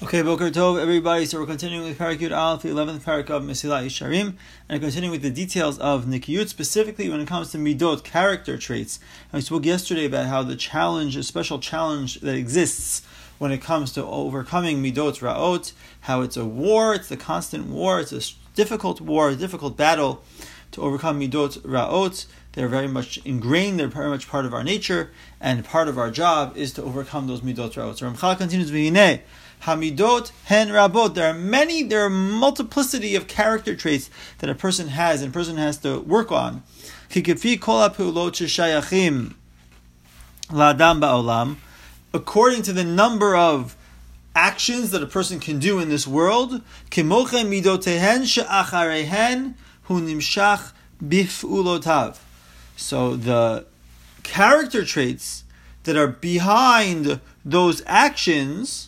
Okay, Boker Tov, everybody. So we're continuing with Perek Yud Aleph, the 11th Perek of Mesila Isharim, and continuing with the details of Nikiut, specifically when it comes to Midot, character traits. And we spoke yesterday about how the challenge, a special challenge that exists when it comes to overcoming Midot Ra'ot, how it's a war, it's a constant war, it's a difficult battle to overcome Midot Ra'ot. They're very much ingrained, they're very much part of our nature, and part of our job is to overcome those Midot Ra'ot. So Ramchal continues with Yineh. Hamidot hen rabot. There are a multiplicity of character traits that a person has and a person has to work on. According to the number of actions that a person can do in this world, so the character traits that are behind those actions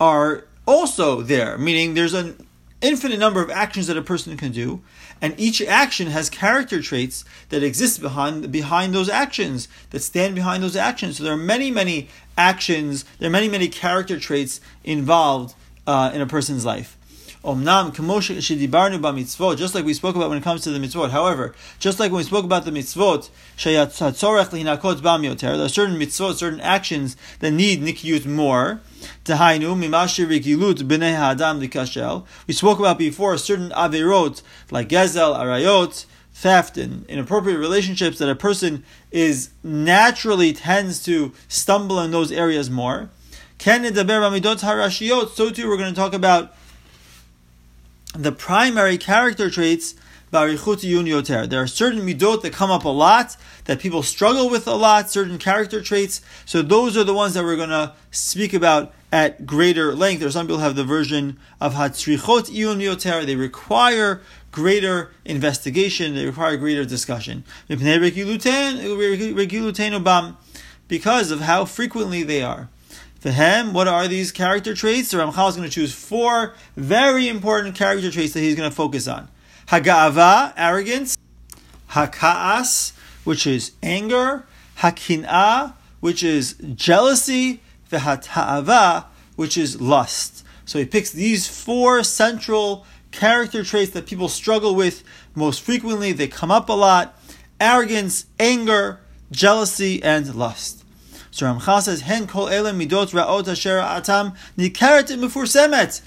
are also there, meaning there's an infinite number of actions that a person can do, and each action has character traits that exist behind those actions, that stand behind those actions. So there are many actions, there are many character traits involved in a person's life. Omnam kemosh shidibarnu ba mitzvot, just like we spoke about when it comes to the mitzvot. However, just like when we spoke about the mitzvot, there are certain mitzvot, certain actions that need nikiut more. We spoke about before certain avirot like gazel, arayot, theft, and inappropriate relationships that a person is naturally tends to stumble in those areas more. So too, we're going to talk about the primary character traits. There are certain midot that come up a lot, that people struggle with a lot, certain character traits. So those are the ones that we're going to speak about at greater length. Or some people have the version of Hatzrikot Yun Yoter. They require greater investigation. They require greater discussion. Because of how frequently they are. Fehem, what are these character traits? So Ramchal is going to choose 4 very important character traits that he's going to focus on. Haga'avah, arrogance. Haka'as, which is anger. Hakina, which is jealousy. Vehata'avah, which is lust. So he picks these 4 central character traits that people struggle with most frequently. They come up a lot. Arrogance, anger, jealousy, and lust. So Ramchal says, Hen kol ele midot ra'ot asher atam nikaret mifursemet.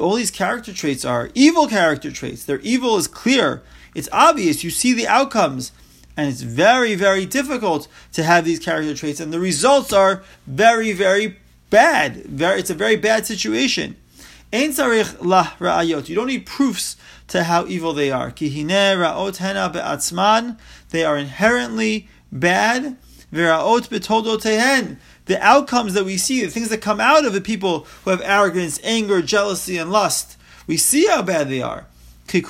All these character traits are evil character traits. Their evil is clear. It's obvious. You see the outcomes. And it's very difficult to have these character traits. And the results are very bad. It's a very bad situation. Ein tzarich la'ra'ayot. You don't need proofs to how evil they are. Ki hine ra'ot hena be'atzman. They are inherently bad. Ve'ra'ot betodotehen. The outcomes that we see, the things that come out of the people who have arrogance, anger, jealousy, and lust, we see how bad they are. They're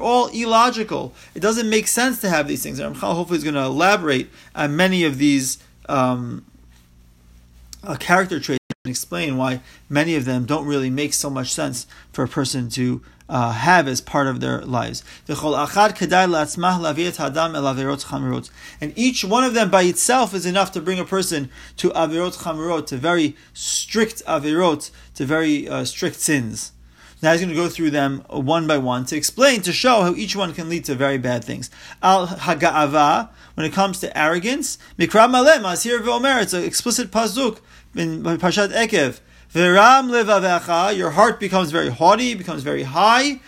all illogical. It doesn't make sense to have these things. And Ramchal hopefully is going to elaborate on many of these character traits and explain why many of them don't really make so much sense for a person to have as part of their lives. And each one of them by itself is enough to bring a person to avirot Hamerot, to very strict avirot, to very strict sins. Now he's going to go through them one by one to explain, to show how each one can lead to very bad things. Al HaKa'ava, when it comes to arrogance, Mikrav, it's an explicit pazuk in Pashat Ekev. Your heart becomes very haughty, becomes very high.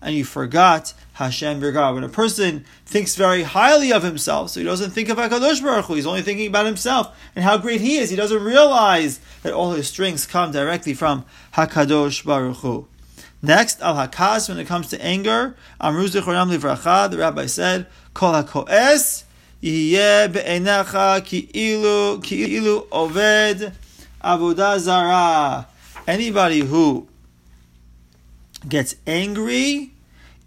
And you forgot Hashem Virgah. When a person thinks very highly of himself, so he doesn't think of HaKadosh Baruch Hu, he's only thinking about himself and how great he is. He doesn't realize that all his strengths come directly from HaKadosh Baruch Hu. Next, Al HaKas, when it comes to anger, Amruz Lechoram, the rabbi said, Kol HaKo'es. Anybody who gets angry,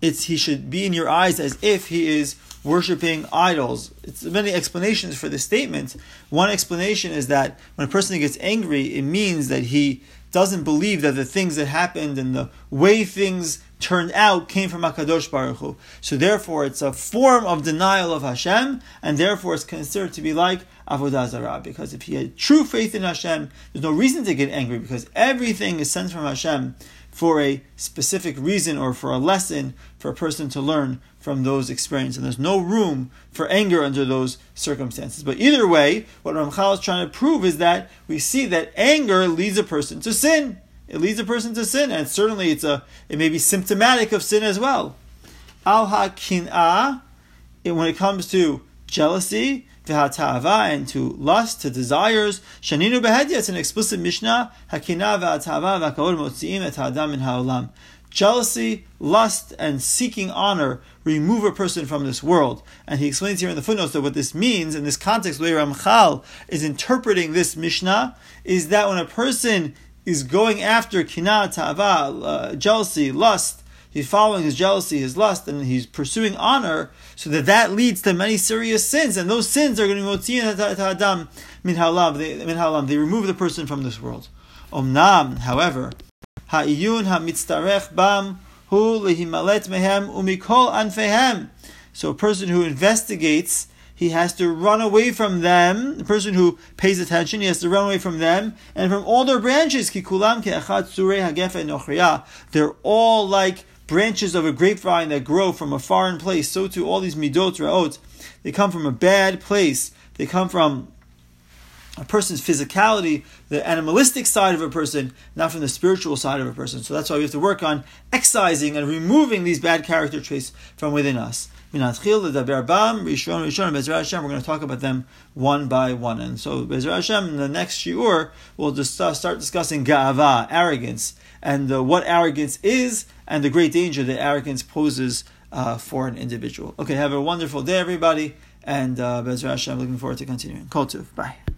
he should be in your eyes as if he is worshipping idols. It's many explanations for this statement. One explanation is that when a person gets angry, it means that he doesn't believe that the things that happened and the way things turned out came from HaKadosh Baruch Hu. So therefore it's a form of denial of Hashem, and therefore it's considered to be like Avodah Zarah, because if he had true faith in Hashem, there's no reason to get angry, because everything is sent from Hashem for a specific reason or for a lesson for a person to learn from those experiences. And there's no room for anger under those circumstances. But either way, what Ramchal is trying to prove is that we see that anger leads a person to sin. It leads a person to sin, and certainly it may be symptomatic of sin as well. Al HaKina, when it comes to jealousy, Vehata'avah, and to lust, to desires, Shaninu Behedya, it's an explicit Mishnah, Hakina Vehata'avah V'Ka'od Motzi'im Et Ha'adam Min Ha'olam. Jealousy, lust, and seeking honor remove a person from this world. And he explains here in the footnotes that what this means, in this context, the way Ramchal is interpreting this Mishnah, is that when a person is going after Kina, Ta'avah, jealousy, lust, he's following his jealousy, his lust, and he's pursuing honor, so that leads to many serious sins, and those sins are going to be Adam min halam. They remove the person from this world. Omnam, however, ha'iyun ha'mitztarech bam hu lehimalet mehem umikol anfehem. So a person who investigates, he has to run away from them. The person who pays attention, he has to run away from them and from all their branches. Ki kulam ke'echad surei ha'gefen nochriya. They're all like branches of a grapevine that grow from a foreign place, so too all these midot, ra'ot, they come from a bad place. They come from a person's physicality, the animalistic side of a person, not from the spiritual side of a person. So that's why we have to work on excising and removing these bad character traits from within us. We're going to talk about them one by one. And so, Bezras Hashem, in the next shiur, we'll just start discussing ga'avah, arrogance, and what arrogance is, and the great danger that arrogance poses for an individual. Okay, have a wonderful day, everybody, and Bezras Hashem, looking forward to continuing. Kol tov, bye.